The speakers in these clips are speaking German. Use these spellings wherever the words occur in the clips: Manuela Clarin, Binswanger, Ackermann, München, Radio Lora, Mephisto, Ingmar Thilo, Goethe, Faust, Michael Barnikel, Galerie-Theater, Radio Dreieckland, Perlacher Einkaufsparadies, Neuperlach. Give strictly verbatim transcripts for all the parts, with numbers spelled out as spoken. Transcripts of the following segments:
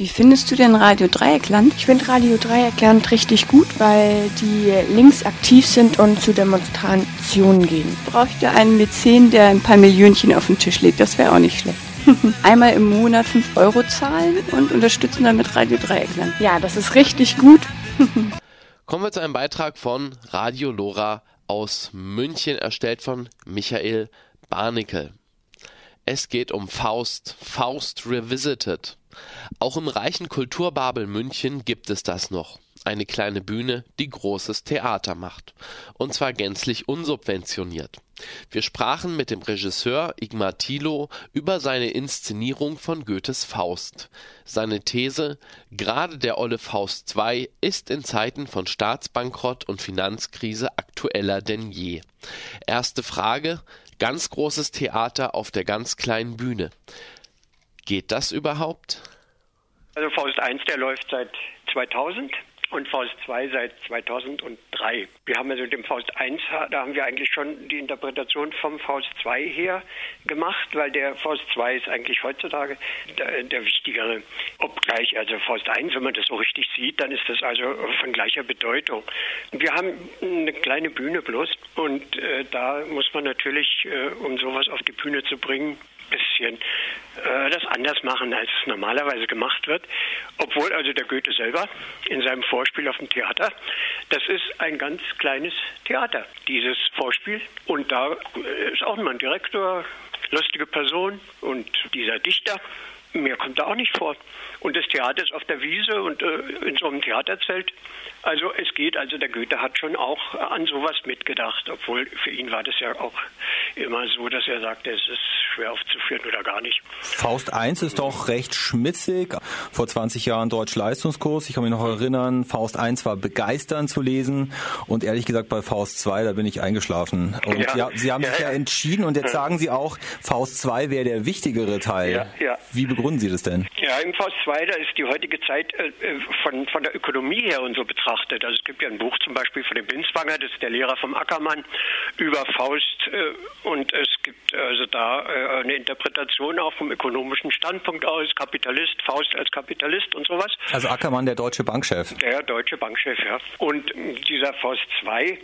Wie findest du denn Radio Dreieckland? Ich finde Radio Dreieckland richtig gut, weil die links aktiv sind und zu Demonstrationen gehen. Brauche ich da einen Mäzen, der ein paar Millionchen auf den Tisch legt? Das wäre auch nicht schlecht. Einmal im Monat fünf Euro zahlen und unterstützen damit Radio Dreieckland. Ja, das ist richtig gut. Kommen wir zu einem Beitrag von Radio Lora aus München, erstellt von Michael Barnikel. Es geht um Faust, Faust Revisited. Auch im reichen Kulturbabel München gibt es das noch. Eine kleine Bühne, die großes Theater macht. Und zwar gänzlich unsubventioniert. Wir sprachen mit dem Regisseur Ingmar Thilo über seine Inszenierung von Goethes Faust. Seine These, gerade der olle Faust zwei ist in Zeiten von Staatsbankrott und Finanzkrise aktueller denn je. Erste Frage, ganz großes Theater auf der ganz kleinen Bühne. Geht das überhaupt? Also Faust eins, der läuft seit zweitausend. Und Faust zwei seit zweitausenddrei. Wir haben also dem Faust eins, da haben wir eigentlich schon die Interpretation vom Faust zwei her gemacht, weil der Faust zwei ist eigentlich heutzutage der, der wichtigere. Obgleich, also Faust eins, wenn man das so richtig sieht, dann ist das also von gleicher Bedeutung. Wir haben eine kleine Bühne bloß und äh, da muss man natürlich, äh, um sowas auf die Bühne zu bringen, bisschen äh, das anders machen, als es normalerweise gemacht wird. Obwohl also der Goethe selber in seinem Vorspiel auf dem Theater, das ist ein ganz kleines Theater, dieses Vorspiel. Und da ist auch immer ein Direktor, lustige Person und dieser Dichter. Mehr kommt da auch nicht vor. Und das Theater ist auf der Wiese und äh, in so einem Theaterzelt. Also es geht, also der Goethe hat schon auch an sowas mitgedacht, obwohl für ihn war das ja auch immer so, dass er sagte, es ist schwer aufzuführen oder gar nicht. Faust eins ist doch recht schmitzig. Vor zwanzig Jahren Deutsch-Leistungskurs, ich kann mich noch erinnern, Faust eins war begeisternd zu lesen und ehrlich gesagt bei Faust zwei, da bin ich eingeschlafen. Und ja. Ja, Sie haben ja, sich ja, ja entschieden und jetzt ja. sagen Sie auch, Faust zwei wäre der wichtigere Teil. Ja, ja. Wie begründen Sie das denn? Ja, im Faust zwei, da ist die heutige Zeit äh, von, von der Ökonomie her und so betrachtet. Also es gibt ja ein Buch zum Beispiel von dem Binswanger, das ist der Lehrer vom Ackermann, über Faust äh, und es gibt also da äh, eine Interpretation auch vom ökonomischen Standpunkt aus, Kapitalist, Faust als Kapitalist und sowas. Also Ackermann, der deutsche Bankchef. Der deutsche Bankchef, ja. Und dieser Faust zwei,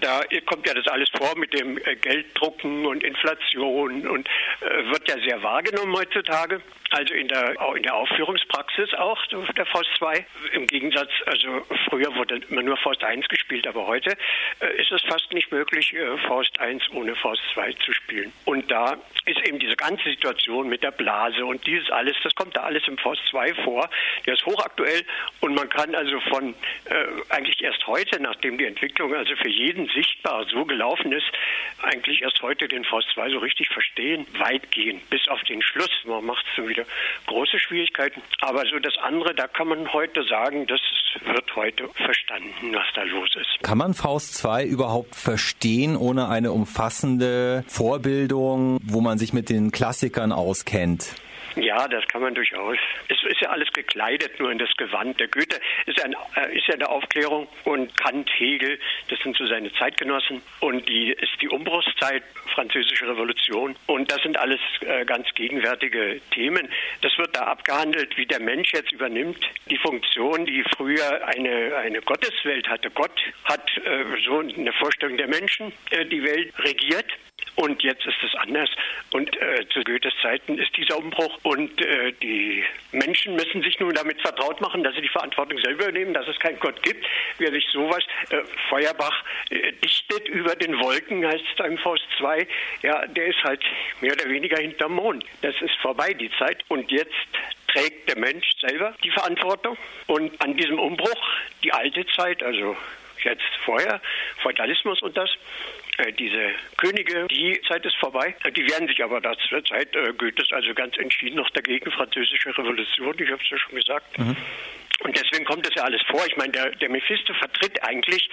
da kommt ja das alles vor mit dem Gelddrucken und Inflation und äh, wird ja sehr wahrgenommen heutzutage, also in der, auch in der Aufführungspraxis auch, der Faust zwei. Im Gegensatz, also früher wurde immer nur Faust eins gespielt, aber heute äh, ist es fast nicht möglich, äh, Faust eins ohne Faust zwei zu spielen. Und da ist eben diese ganze Situation mit der Blase und dieses alles, das kommt da alles im Faust zwei vor, der ist hochaktuell und man kann also von, äh, eigentlich erst heute, nachdem die Entwicklung also für jeden sichtbar so gelaufen ist, eigentlich erst heute den Faust zwei so richtig verstehen, weitgehend, bis auf den Schluss. Man macht es so wieder große Schwierigkeiten, aber so das andere, da kann man heute sagen, das wird heute verstanden, was da los ist. Kann man Faust zwei überhaupt verstehen, ohne eine umfassende Vorbildung, wo man sich mit den Klassikern auskennt? Ja, das kann man durchaus. Es ist ja alles gekleidet, nur in das Gewand. Der Goethe ist ja, ein, ist ja in der Aufklärung und Kant, Hegel, das sind so seine Zeitgenossen. Und die ist die Umbruchszeit, Französische Revolution. Und das sind alles äh, ganz gegenwärtige Themen. Das wird da abgehandelt, wie der Mensch jetzt übernimmt. Die Funktion, die früher eine, eine Gotteswelt hatte. Gott hat äh, so eine Vorstellung der Menschen, äh, die Welt regiert. Und jetzt ist es anders. Und äh, zu Goethes Zeiten ist dieser Umbruch. Und äh, die Menschen müssen sich nun damit vertraut machen, dass sie die Verantwortung selber übernehmen, dass es keinen Gott gibt. Wer sich sowas, äh, Feuerbach, äh, dichtet über den Wolken, heißt es da im Faust zwei, ja, der ist halt mehr oder weniger hinterm Mond. Das ist vorbei, die Zeit. Und jetzt trägt der Mensch selber die Verantwortung. Und an diesem Umbruch, die alte Zeit, also jetzt vorher, Feudalismus und das, diese Könige, die Zeit ist vorbei. Die wehren sich aber da zur Zeit äh, Goethes also ganz entschieden noch dagegen. Französische Revolution, ich habe es ja schon gesagt. Mhm. Und deswegen kommt das ja alles vor. Ich meine, der, der Mephisto vertritt eigentlich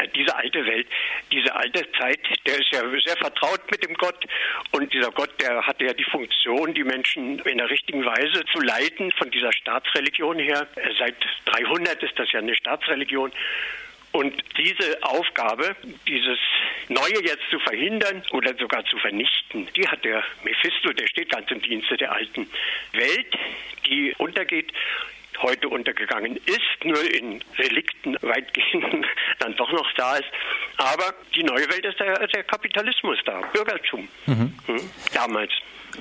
äh, diese alte Welt, diese alte Zeit. Der ist ja sehr vertraut mit dem Gott. Und dieser Gott, der hatte ja die Funktion, die Menschen in der richtigen Weise zu leiten, von dieser Staatsreligion her. Äh, seit dreihundert ist das ja eine Staatsreligion. Und diese Aufgabe, dieses Neue jetzt zu verhindern oder sogar zu vernichten, die hat der Mephisto, der steht ganz im Dienste der alten Welt, die untergeht, heute untergegangen ist, nur in Relikten weitgehend dann doch noch da ist. Aber die neue Welt ist der, der Kapitalismus da, Bürgertum, mhm. hm, damals.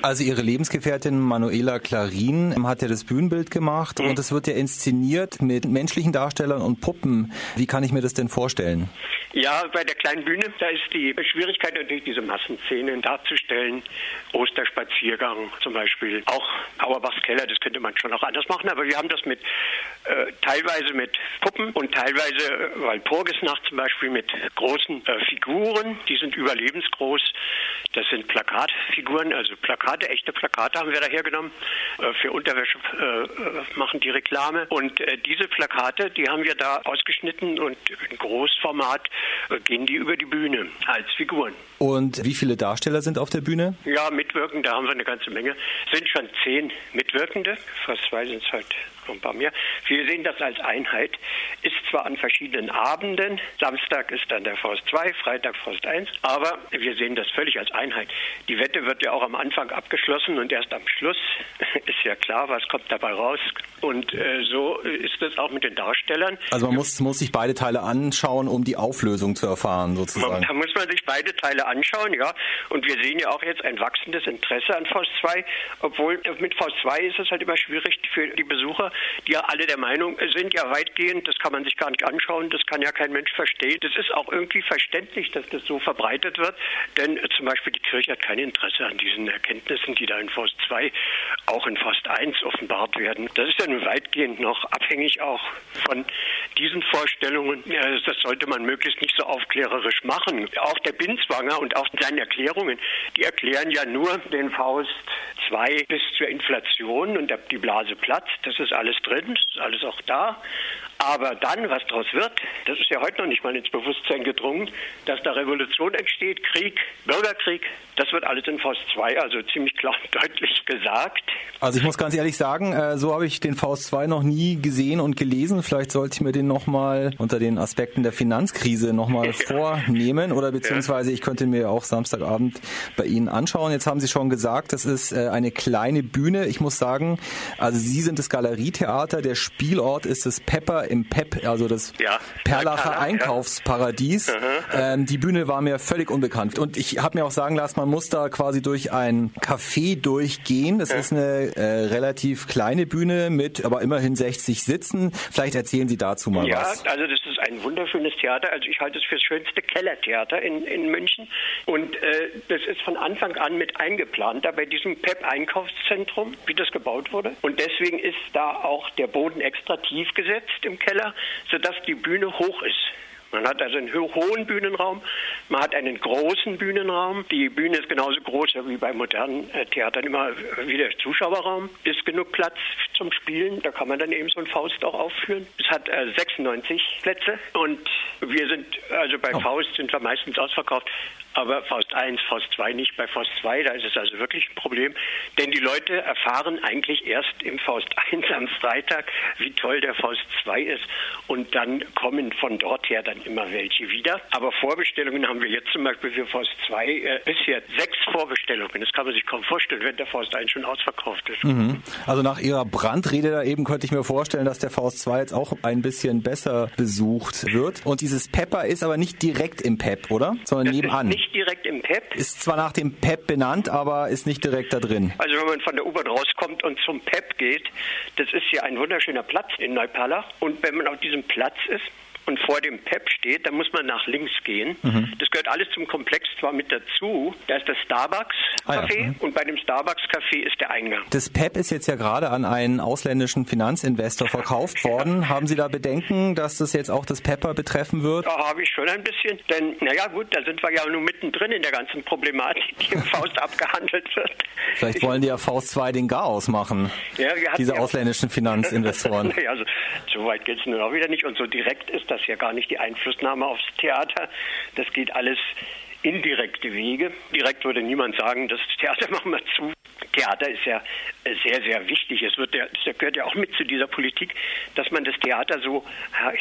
Also Ihre Lebensgefährtin Manuela Clarin hat ja das Bühnenbild gemacht mhm. und es wird ja inszeniert mit menschlichen Darstellern und Puppen. Wie kann ich mir das denn vorstellen? Ja, bei der kleinen Bühne, da ist die Schwierigkeit natürlich, diese Massenszenen darzustellen. Osterspaziergang zum Beispiel, auch Auerbachs Keller, das könnte man schon auch anders machen, aber wir haben das mit äh, teilweise mit Puppen und teilweise Walpurgisnacht zum Beispiel mit großen äh, Figuren, die sind überlebensgroß. Das sind Plakatfiguren, also Plakate, echte Plakate haben wir da hergenommen. Äh, für Unterwäsche äh, machen die Reklame. Und äh, diese Plakate, die haben wir da ausgeschnitten und in Großformat äh, gehen die über die Bühne als Figuren. Und wie viele Darsteller sind auf der Bühne? Ja, Mitwirkende haben wir eine ganze Menge. Es sind schon zehn Mitwirkende, fast zwei sind es halt ein paar mehr. Wir sehen das als Einheit. Ist zwar an verschiedenen Abenden, Samstag ist dann der Faust zwei, Freitag Faust eins, aber wir sehen das völlig als Einheit. Die Wette wird ja auch am Anfang abgeschlossen und erst am Schluss ist ja klar, was kommt dabei raus. Und äh, so ist das auch mit den Darstellern. Also man muss, muss sich beide Teile anschauen, um die Auflösung zu erfahren sozusagen. Da muss man sich beide Teile anschauen, ja. Und wir sehen ja auch jetzt ein wachsendes Interesse an Faust zwei, obwohl mit Faust zwei ist es halt immer schwierig für die Besucher, die ja alle der Meinung sind, ja weitgehend, das kann man sich gar nicht anschauen, das kann ja kein Mensch verstehen. Das ist auch irgendwie verständlich, dass das so verbreitet wird, denn zum Beispiel die Kirche hat kein Interesse an diesen Erkenntnissen, die da in Faust zwei, auch in Faust eins offenbart werden. Das ist ja nun weitgehend noch abhängig auch von diesen Vorstellungen. Das sollte man möglichst nicht so aufklärerisch machen. Auch der Binswanger und auch seine Erklärungen, die erklären ja nur den Faust zwei bis zur Inflation und die Blase platzt, das ist alles alles drin, ist alles auch da. Aber dann, was daraus wird, das ist ja heute noch nicht mal ins Bewusstsein gedrungen, dass da Revolution entsteht, Krieg, Bürgerkrieg, das wird alles in Faust zwei, also ziemlich klar und deutlich gesagt. Also ich muss ganz ehrlich sagen, so habe ich den Faust zwei noch nie gesehen und gelesen. Vielleicht sollte ich mir den nochmal unter den Aspekten der Finanzkrise nochmal vornehmen oder beziehungsweise ich könnte mir auch Samstagabend bei Ihnen anschauen. Jetzt haben Sie schon gesagt, das ist eine kleine Bühne. Ich muss sagen, also Sie sind das Galerie-Theater, der Spielort ist das Pepper im P E P, also das ja, Perlacher Einkaufsparadies. Ja. Ähm, die Bühne war mir völlig unbekannt. Und ich habe mir auch sagen lassen, man muss da quasi durch ein Café durchgehen. Das ja. ist eine äh, relativ kleine Bühne mit aber immerhin sechzig Sitzen. Vielleicht erzählen Sie dazu mal ja, was. Ja, also das ist ein wunderschönes Theater. Also ich halte es für das schönste Kellertheater in, in München. Und äh, das ist von Anfang an mit eingeplant, da bei diesem P E P-Einkaufszentrum, wie das gebaut wurde. Und deswegen ist da auch der Boden extra tief gesetzt im Keller, sodass die Bühne hoch ist. Man hat also einen hohen Bühnenraum, man hat einen großen Bühnenraum. Die Bühne ist genauso groß wie bei modernen Theatern immer wie der Zuschauerraum. Ist genug Platz zum Spielen, da kann man dann eben so einen Faust auch aufführen. Es hat äh, sechsundneunzig Plätze und wir sind, also bei oh. Faust sind wir meistens ausverkauft, aber Faust eins, Faust zwei nicht. Bei Faust zwei, da ist es also wirklich ein Problem, denn die Leute erfahren eigentlich erst im Faust eins am Freitag, wie toll der Faust zwei ist und dann kommen von dort her dann immer welche wieder. Aber Vorbestellungen haben wir jetzt zum Beispiel für Faust zwei äh, bisher sechs Vorbestellungen. Das kann man sich kaum vorstellen, wenn der Faust eins schon ausverkauft ist. Mhm. Also nach Ihrer Brandrede da eben könnte ich mir vorstellen, dass der Faust zwei jetzt auch ein bisschen besser besucht wird. Und dieses Pepper ist aber nicht direkt im P E P, oder? Sondern das nebenan. Ist nicht direkt im P E P. Ist zwar nach dem P E P benannt, aber ist nicht direkt da drin. Also wenn man von der U-Bahn rauskommt und zum P E P geht, das ist hier ein wunderschöner Platz in Neuperlach. Und wenn man auf diesem Platz ist, und vor dem P E P steht, dann muss man nach links gehen. Mhm. Das gehört alles zum Komplex zwar mit dazu. Da ist das Starbucks-Café ah, ja. und bei dem Starbucks-Café ist der Eingang. Das P E P ist jetzt ja gerade an einen ausländischen Finanzinvestor verkauft worden. Ja. Haben Sie da Bedenken, dass das jetzt auch das Pepper betreffen wird? Da habe ich schon ein bisschen. Denn, naja gut, da sind wir ja nur mittendrin in der ganzen Problematik, die im Faust abgehandelt wird. Vielleicht wollen die ja Faust zwei den Chaos machen, ja, diese ja ausländischen Finanzinvestoren. Naja, also, so weit geht es nun auch wieder nicht. Und so direkt ist das Das ist ja gar nicht die Einflussnahme aufs Theater. Das geht alles indirekte Wege. Direkt würde niemand sagen, das Theater machen wir zu. Theater ist ja sehr, sehr wichtig. Es wird ja, das gehört ja auch mit zu dieser Politik, dass man das Theater so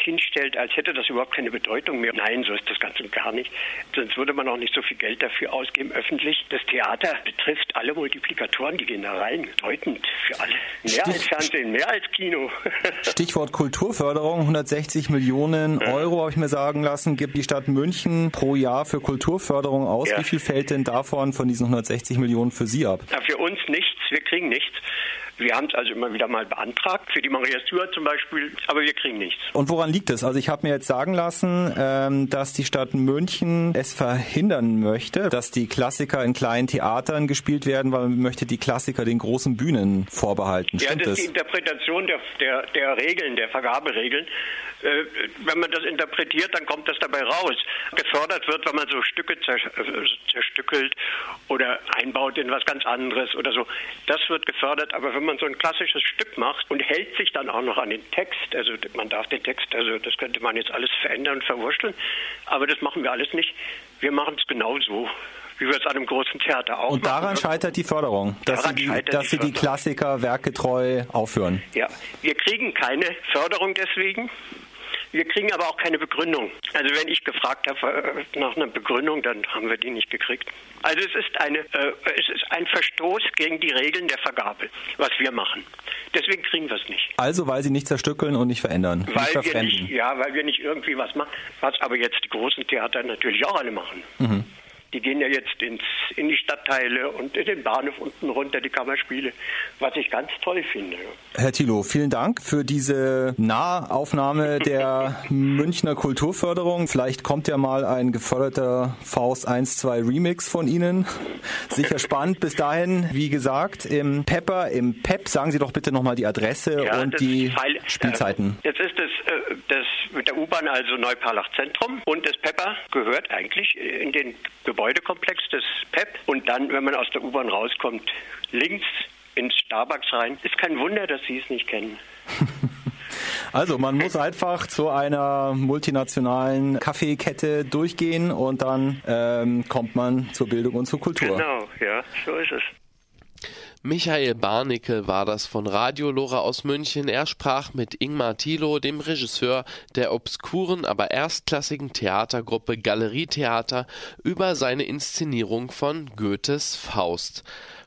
hinstellt, als hätte das überhaupt keine Bedeutung mehr. Nein, so ist das Ganze gar nicht. Sonst würde man auch nicht so viel Geld dafür ausgeben, öffentlich. Das Theater betrifft alle Multiplikatoren, die gehen da rein. Bedeutend für alle. Mehr Stich, als Fernsehen, mehr als Kino. Stichwort Kulturförderung. hundertsechzig Millionen ja. Euro, habe ich mir sagen lassen, gibt die Stadt München pro Jahr für Kulturförderung aus. Ja. Wie viel fällt denn davon, von diesen hundertsechzig Millionen, für Sie ab? Na, für uns nichts, wir kriegen nichts. Wir haben es also immer wieder mal beantragt, für die Maria Stuart zum Beispiel, aber wir kriegen nichts. Und woran liegt es? Also ich habe mir jetzt sagen lassen, ähm, dass die Stadt München es verhindern möchte, dass die Klassiker in kleinen Theatern gespielt werden, weil man möchte die Klassiker den großen Bühnen vorbehalten. Stimmt das? Ja, das ist die Interpretation der, der, der Regeln, der Vergaberegeln. Äh, wenn man das interpretiert, dann kommt das dabei raus. Gefördert wird, wenn man so Stücke zerstückelt oder einbaut in was ganz anderes oder so. Das wird gefördert, aber wenn man so ein klassisches Stück macht und hält sich dann auch noch an den Text, also man darf den Text, also das könnte man jetzt alles verändern und verwurschteln, aber das machen wir alles nicht. Wir machen es genauso, wie wir es an einem großen Theater auch und machen. Und daran scheitert die Förderung, dass sie die, dass die, die Klassiker werkgetreu aufführen. Ja, wir kriegen keine Förderung deswegen. Wir kriegen aber auch keine Begründung. Also wenn ich gefragt habe nach einer Begründung, dann haben wir die nicht gekriegt. Also es ist eine, äh, es ist ein Verstoß gegen die Regeln der Vergabe, was wir machen. Deswegen kriegen wir es nicht. Also weil Sie nicht zerstückeln und nicht verändern, weil nicht wir nicht, ja, weil wir nicht irgendwie was machen, was aber jetzt die großen Theater natürlich auch alle machen. Mhm. Die gehen ja jetzt ins, in die Stadtteile und in den Bahnhof unten runter, die Kammerspiele, was ich ganz toll finde. Herr Thilo, vielen Dank für diese Nahaufnahme der Münchner Kulturförderung. Vielleicht kommt ja mal ein geförderter Faust eins zwei Remix von Ihnen. Sicher spannend. Bis dahin, wie gesagt, im Pepper, im Pep, sagen Sie doch bitte nochmal die Adresse ja, und die Feil, Spielzeiten. Äh, jetzt ist das, äh, das mit der U-Bahn, also Neuperlach Zentrum, und das Pepper gehört eigentlich in den Gebäudekomplex des P E P, und dann, wenn man aus der U-Bahn rauskommt, links ins Starbucks rein. Ist kein Wunder, dass Sie es nicht kennen. Also man muss einfach zu einer multinationalen Kaffeekette durchgehen und dann ähm, kommt man zur Bildung und zur Kultur. Genau, ja, so ist es. Michael Barnikel war das von Radio Lora aus München. Er sprach mit Ingmar Thilo, dem Regisseur der obskuren, aber erstklassigen Theatergruppe Galerie-Theater, über seine Inszenierung von Goethes Faust.